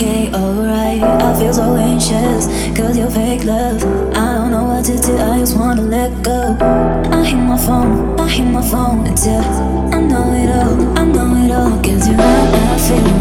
okay, alright. I feel so anxious, cause you're fake love. I don't know what to do, I just wanna let go. I hit my phone until I know it all, cause you're all I feel.